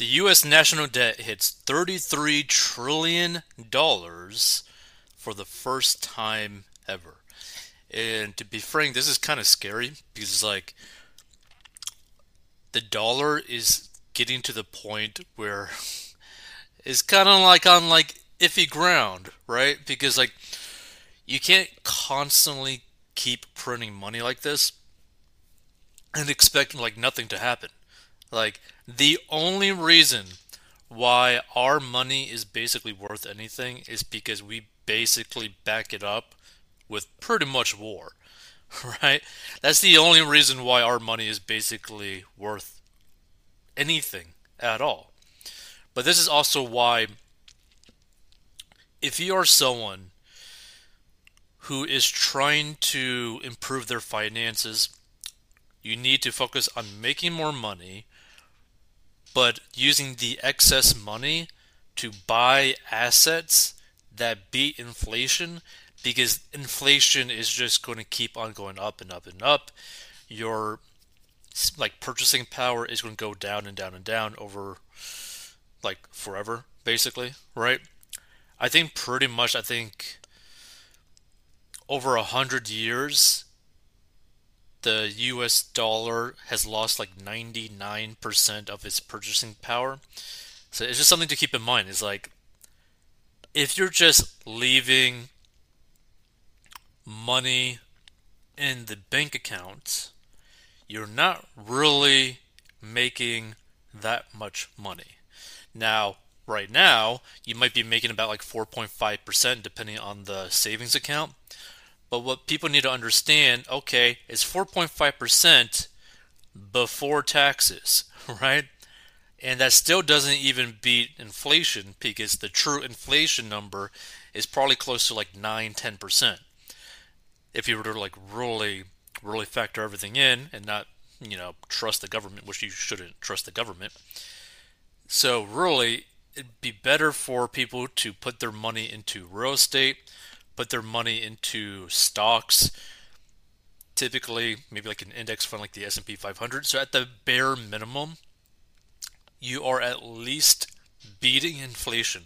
The U.S. national debt hits $33 trillion for the first time ever. And to be frank, this is kind of scary because it's like the dollar is getting to the point where it's kind of like on like iffy ground, right? Because like you can't constantly keep printing money like this and expect like nothing to happen. Like, the only reason why our money is basically worth anything is because we basically back it up with pretty much war, right? That's the only reason why our money is basically worth anything at all. But this is also why if you are someone who is trying to improve their finances, you need to focus on making more money, but using the excess money to buy assets that beat inflation, because inflation is just going to keep on going up and up and up. Your like purchasing power is going to go down and down and down over like forever, basically, right? I think over 100 years, the U.S. dollar has lost like 99% of its purchasing power. So it's just something to keep in mind. It's like, if you're just leaving money in the bank account, you're not really making that much money. Now, right now, you might be making about like 4.5% depending on the savings account. But what people need to understand, okay, it's 4.5% before taxes, right? And that still doesn't even beat inflation, because the true inflation number is probably close to like 9, 10%. If you were to like really, really factor everything in and not, you know, trust the government, which you shouldn't trust the government. So really, it'd be better for people to put their money into real estate, put their money into stocks, typically maybe like an index fund like the S&P 500. So at the bare minimum, you are at least beating inflation.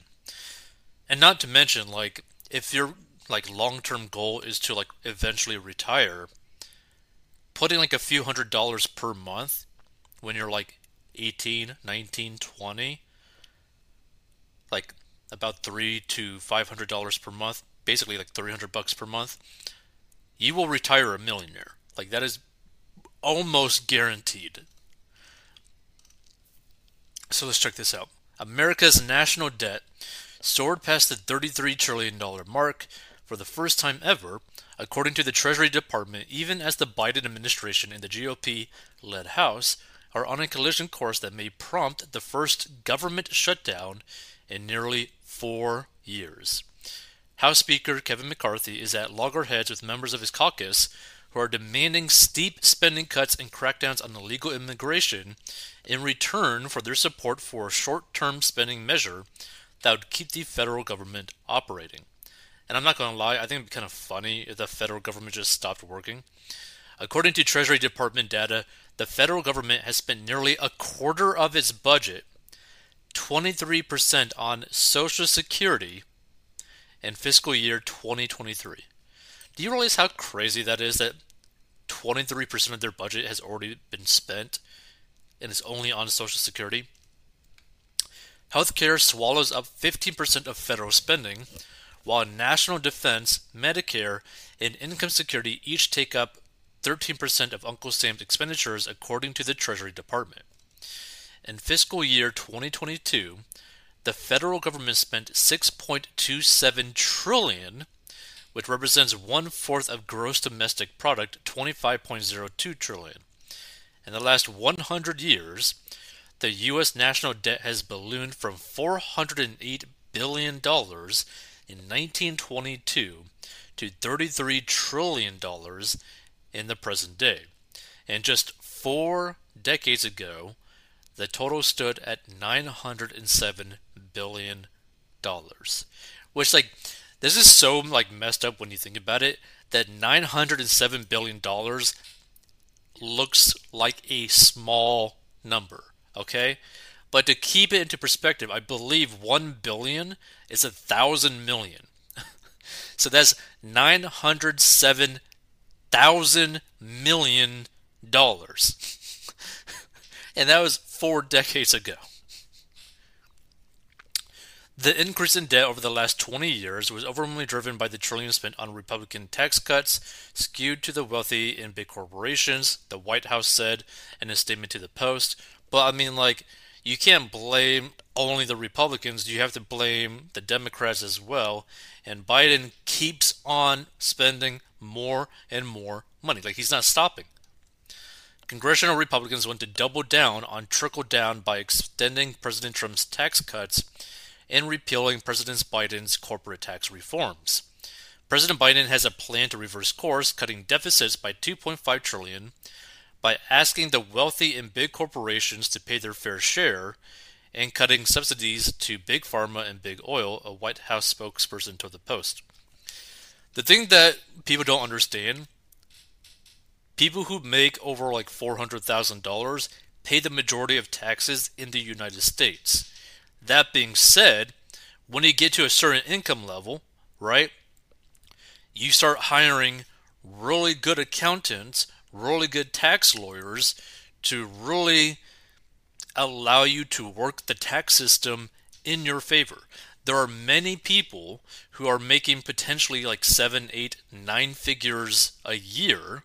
And not to mention, like, if your like long-term goal is to like eventually retire, putting like a few $100s per month when you're like 18, 19, 20, like about $300 to $500 per month, basically like $300 per month, you will retire a millionaire. Like, that is almost guaranteed. So let's check this out. America's national debt soared past the $33 trillion mark for the first time ever, according to the Treasury Department, even as the Biden administration and the GOP-led House are on a collision course that may prompt the first government shutdown in nearly 4 years. House Speaker Kevin McCarthy is at loggerheads with members of his caucus who are demanding steep spending cuts and crackdowns on illegal immigration in return for their support for a short-term spending measure that would keep the federal government operating. And I'm not going to lie, I think it would be kind of funny if the federal government just stopped working. According to Treasury Department data, the federal government has spent nearly a quarter of its budget, 23% on Social Security, in fiscal year 2023. Do you realize how crazy that is, that 23% of their budget has already been spent and is only on Social Security? Healthcare swallows up 15% of federal spending, while national defense, Medicare, and income security each take up 13% of Uncle Sam's expenditures, according to the Treasury Department. In fiscal year 2022, the federal government spent $6.27 trillion, which represents 1/4 of gross domestic product, $25.02 trillion. In the last 100 years, the U.S. national debt has ballooned from $408 billion in 1922 to $33 trillion in the present day. And just 4 decades ago, the total stood at $907 billion, which, like, this is so, like, messed up when you think about it, that $907 billion looks like a small number, okay? But to keep it into perspective, I believe 1 billion is 1,000 million. So that's $907,000 million. And that was 4 decades ago. The increase in debt over the last 20 years was overwhelmingly driven by the trillions spent on Republican tax cuts, skewed to the wealthy and big corporations, the White House said in a statement to the Post. But I mean, like, you can't blame only the Republicans. You have to blame the Democrats as well. And Biden keeps on spending more and more money. Like, he's not stopping. Congressional Republicans want to double down on trickle-down by extending President Trump's tax cuts and repealing President Biden's corporate tax reforms. President Biden has a plan to reverse course, cutting deficits by $2.5 trillion by asking the wealthy and big corporations to pay their fair share and cutting subsidies to big pharma and big oil, a White House spokesperson told the Post. The thing that people don't understand, people who make over like $400,000 pay the majority of taxes in the United States. That being said, when you get to a certain income level, right, you start hiring really good accountants, really good tax lawyers to really allow you to work the tax system in your favor. There are many people who are making potentially like 7, 8, 9 figures a year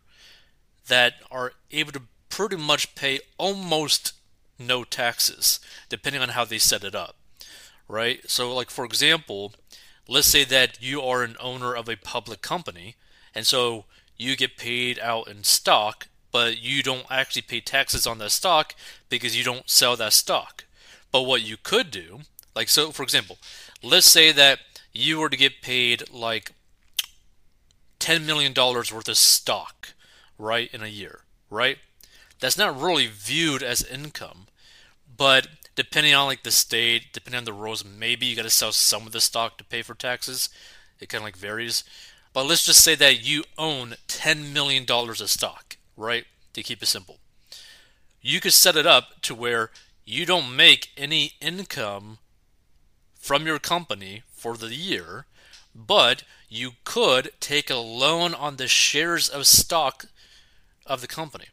that are able to pretty much pay almost no taxes, depending on how they set it up, right? So, like, for example, let's say that you are an owner of a public company, and so you get paid out in stock, but you don't actually pay taxes on that stock because you don't sell that stock. But what you could do, like, so, for example, let's say that you were to get paid, like, $10 million worth of stock, right, in a year, right? That's not really viewed as income, but depending on like the state, depending on the rules, maybe you got to sell some of the stock to pay for taxes. It kind of like varies. But let's just say that you own $10 million of stock, right? To keep it simple. You could set it up to where you don't make any income from your company for the year, but you could take a loan on the shares of stock of the company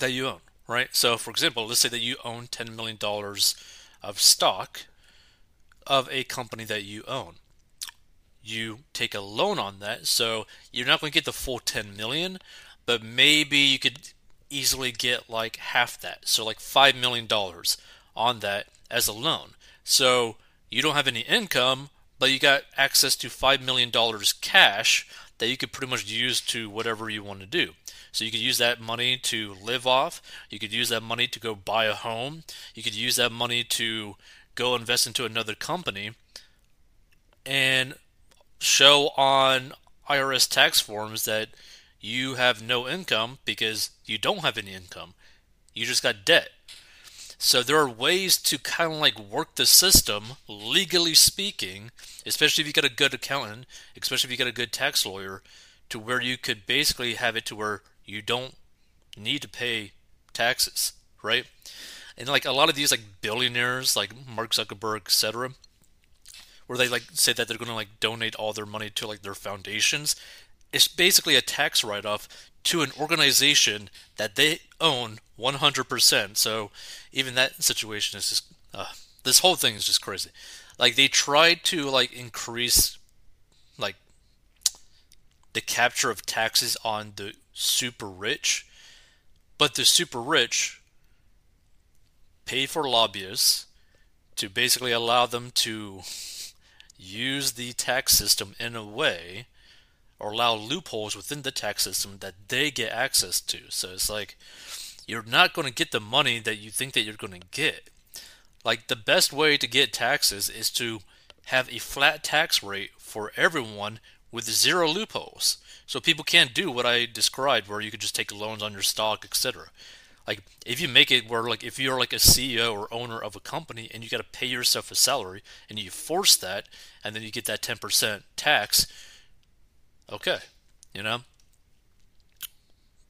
that you own, right? So, for example, let's say that you own $10 million of stock of a company that you own. You take a loan on that, so you're not going to get the full $10 million, but maybe you could easily get like half that, so like $5 million on that as a loan. So you don't have any income, but you got access to $5 million cash that you could pretty much use to whatever you want to do. So you could use that money to live off. You could use that money to go buy a home. You could use that money to go invest into another company and show on IRS tax forms that you have no income because you don't have any income. You just got debt. So there are ways to kind of like work the system, legally speaking, especially if you got a good accountant, especially if you got a good tax lawyer, to where you could basically have it to where you don't need to pay taxes, right? And like a lot of these like billionaires, like Mark Zuckerberg, etc., where they like say that they're going to like donate all their money to like their foundations, it's basically a tax write-off to an organization that they own 100%. So even that situation is just, this whole thing is just crazy. Like they tried to like increase like the capture of taxes on the super rich, but the super rich pay for lobbyists to basically allow them to use the tax system in a way or allow loopholes within the tax system that they get access to. So it's like, you're not going to get the money that you think that you're going to get. Like the best way to get taxes is to have a flat tax rate for everyone with zero loopholes. So people can't do what I described where you could just take loans on your stock, etc. Like if you make it where like if you're like a CEO or owner of a company and you got to pay yourself a salary and you force that and then you get that 10% tax, okay, you know?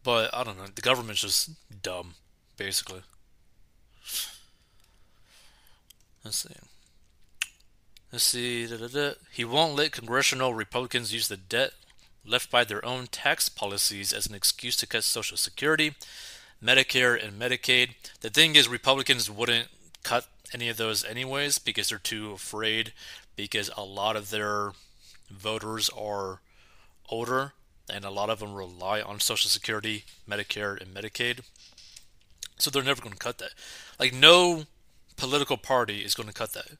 But I don't know, the government's just dumb, basically. Let's see. He won't let congressional Republicans use the debt left by their own tax policies as an excuse to cut Social Security, Medicare, and Medicaid. The thing is, Republicans wouldn't cut any of those anyways because they're too afraid, because a lot of their voters are older and a lot of them rely on Social Security, Medicare, and Medicaid. So they're never going to cut that. Like, no political party is going to cut that.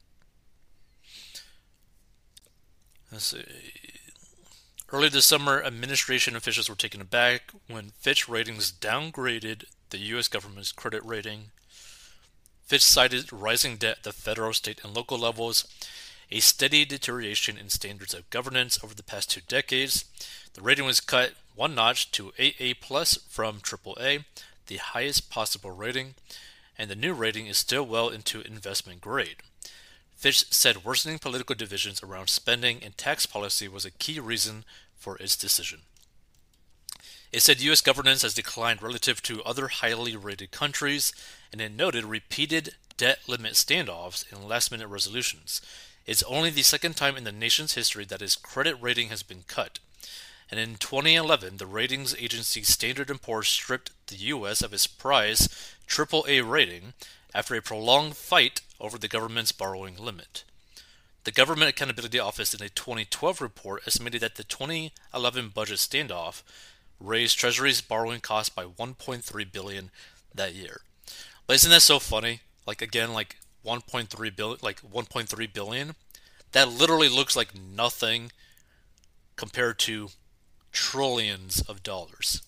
Let's see. Early this summer, administration officials were taken aback when Fitch Ratings downgraded the U.S. government's credit rating. Fitch cited rising debt at the federal, state, and local levels, a steady deterioration in standards of governance over the past 2 decades. The rating was cut one notch to AA+ from AAA, the highest possible rating, and the new rating is still well into investment grade. Fitch said worsening political divisions around spending and tax policy was a key reason for its decision. It said U.S. governance has declined relative to other highly rated countries, and it noted repeated debt limit standoffs and last-minute resolutions. It's only the second time in the nation's history that its credit rating has been cut. And in 2011, the ratings agency Standard & Poor's stripped the U.S. of its prized AAA rating after a prolonged fight over the government's borrowing limit. The Government Accountability Office in a 2012 report estimated that the 2011 budget standoff raised Treasury's borrowing costs by $1.3 billion that year. But isn't that so funny? Like, again, like $1.3 billion? That literally looks like nothing compared to trillions of dollars.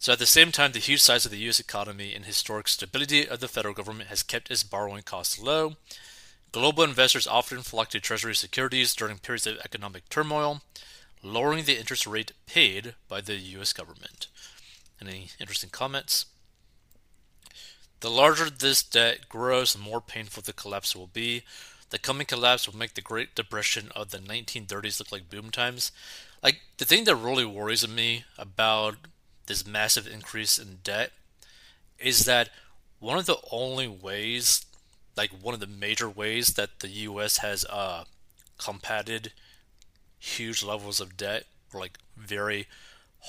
So at the same time, the huge size of the U.S. economy and historic stability of the federal government has kept its borrowing costs low. Global investors often flock to Treasury securities during periods of economic turmoil, lowering the interest rate paid by the U.S. government. Any interesting comments? The larger this debt grows, the more painful the collapse will be. The coming collapse will make the Great Depression of the 1930s look like boom times. Like, the thing that really worries me about this massive increase in debt is that one of the only ways, like one of the major ways that the U.S. has compounded huge levels of debt, or like very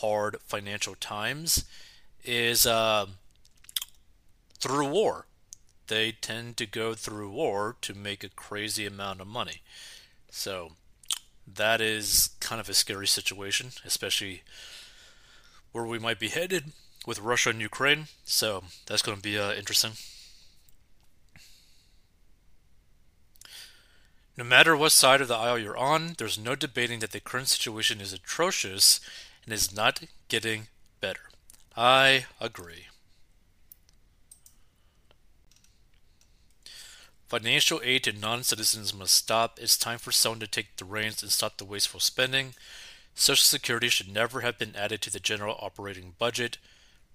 hard financial times, is through war. They tend to go through war to make a crazy amount of money. So that is kind of a scary situation, especially where we might be headed with Russia and Ukraine. So that's going to be interesting. No matter what side of the aisle you're on, there's no debating that the current situation is atrocious and is not getting better. I agree. Financial aid to non-citizens must stop. It's time for someone to take the reins and stop the wasteful spending. Social Security should never have been added to the general operating budget.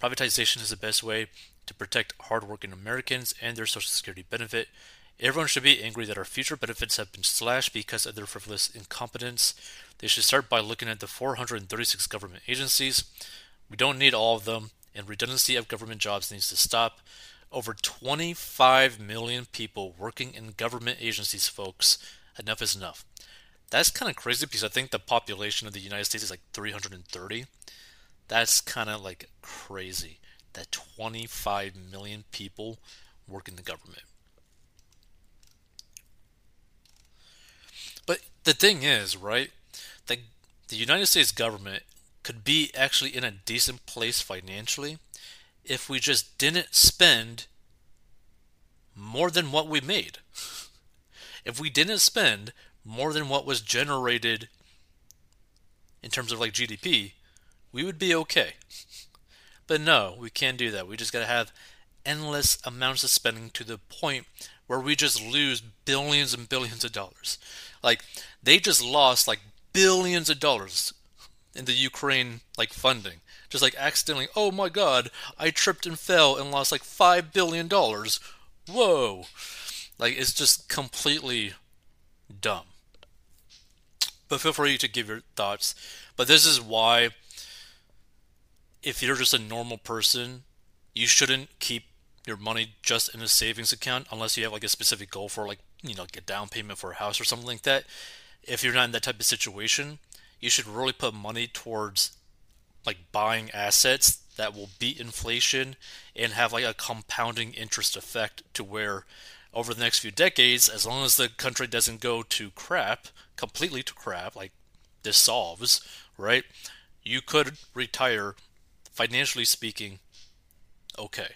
Privatization is the best way to protect hardworking Americans and their Social Security benefit. Everyone should be angry that our future benefits have been slashed because of their frivolous incompetence. They should start by looking at the 436 government agencies. We don't need all of them, and redundancy of government jobs needs to stop. Over 25 million people working in government agencies, folks. Enough is enough. That's kind of crazy because I think the population of the United States is like 330. That's kind of like crazy that 25 million people work in the government. But the thing is, right, that the United States government could be actually in a decent place financially if we just didn't spend more than what we made. If we didn't spend more than what was generated in terms of like GDP, we would be okay. But no, we can't do that. We just got to have endless amounts of spending to the point where we just lose billions and billions of dollars. Like, they just lost like billions of dollars in the Ukraine like funding. Just like accidentally, oh my god, I tripped and fell and lost like $5 billion. Whoa. Like, it's just completely dumb. But feel free to give your thoughts. But this is why, if you're just a normal person, you shouldn't keep your money just in a savings account, unless you have like a specific goal for like, you know, like a down payment for a house or something like that. If you're not in that type of situation, you should really put money towards like buying assets that will beat inflation and have like a compounding interest effect, to where over the next few decades, as long as the country doesn't go to crap, completely to crap, like this solves, right? You could retire, financially speaking, okay.